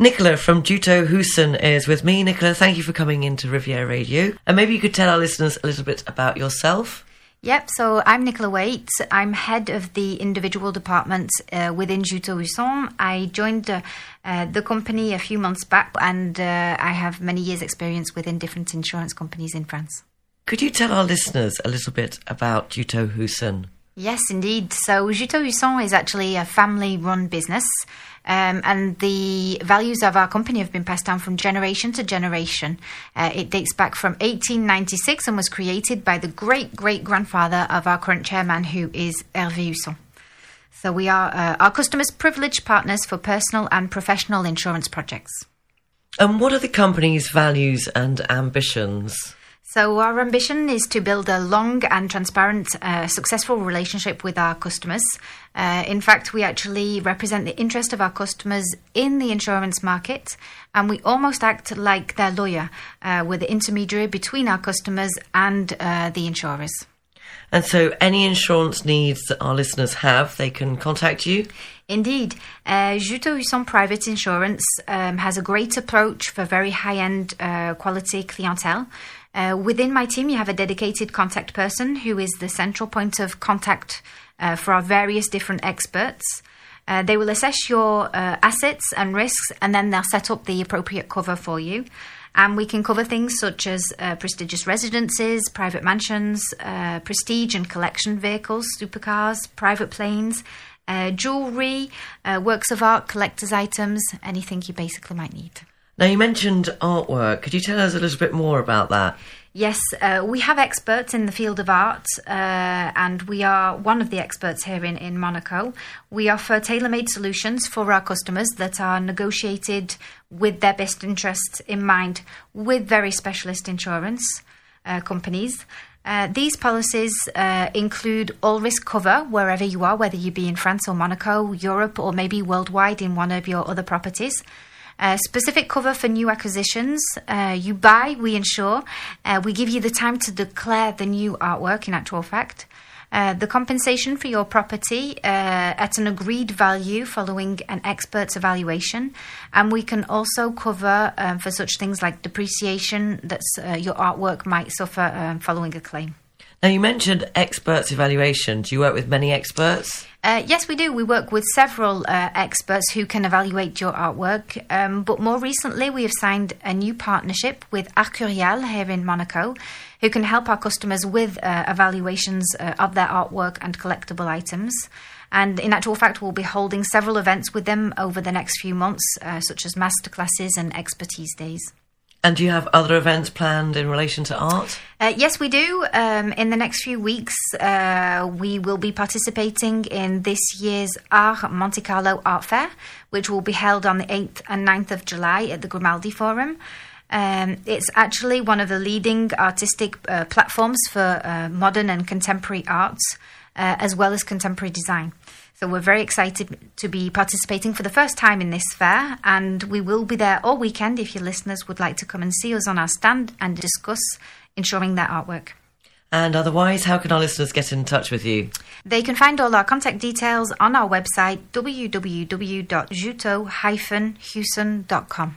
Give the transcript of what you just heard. Nicola from Jutheau Husson is with me. Nicola, thank you for coming into Riviera Radio. And maybe you could tell our listeners a little bit about yourself. Yep, so I'm Nicola Waite. I'm head of the individual department within Jutheau Husson. I joined the company a few months back, and I have many years' experience within different insurance companies in France. Could you tell our listeners a little bit about Jutheau Husson? Yes, indeed. So Jutheau Husson is actually a family-run business, and the values of our company have been passed down from generation to generation. It dates back from 1896 and was created by the great-great-grandfather of our current chairman, who is Hervé Husson. So we are our customers' privileged partners for personal and professional insurance projects. And what are the company's values and ambitions? So our ambition is to build a long and transparent, successful relationship with our customers. In fact, we actually represent the interest of our customers in the insurance market, and we almost act like their lawyer. We're the intermediary between our customers and the insurers. And so any insurance needs that our listeners have, they can contact you? Indeed. Jutheau Husson Private Insurance has a great approach for very high-end quality clientele. Within my team, you have a dedicated contact person who is the central point of contact for our various different experts. They will assess your assets and risks, and then they'll set up the appropriate cover for you. And we can cover things such as prestigious residences, private mansions, prestige and collection vehicles, supercars, private planes, jewellery, works of art, collector's items, anything you basically might need. Now, you mentioned artwork. Could you tell us a little bit more about that? Yes, we have experts in the field of art, and we are one of the experts here in Monaco. We offer tailor-made solutions for our customers that are negotiated with their best interests in mind with very specialist insurance companies. These policies include all-risk cover wherever you are, whether you be in France or Monaco, Europe, or maybe worldwide in one of your other properties. Specific cover for new acquisitions. You buy, we insure. We give you the time to declare the new artwork, in actual fact. The compensation for your property at an agreed value following an expert's evaluation. And we can also cover for such things like depreciation that your artwork might suffer following a claim. Now, you mentioned experts' evaluation. Do you work with many experts? Yes, we do. We work with several experts who can evaluate your artwork. But more recently, we have signed a new partnership with Arcurial here in Monaco, who can help our customers with evaluations of their artwork and collectible items. And in actual fact, we'll be holding several events with them over the next few months, such as masterclasses and expertise days. And do you have other events planned in relation to art? Yes, we do. In the next few weeks, we will be participating in this year's Art Monte Carlo Art Fair, which will be held on the 8th and 9th of July at the Grimaldi Forum. It's actually one of the leading artistic platforms for modern and contemporary arts, as well as contemporary design. So we're very excited to be participating for the first time in this fair, and we will be there all weekend if your listeners would like to come and see us on our stand and discuss insuring their artwork. And otherwise, how can our listeners get in touch with you? They can find all our contact details on our website, www.jutheau-husson.com.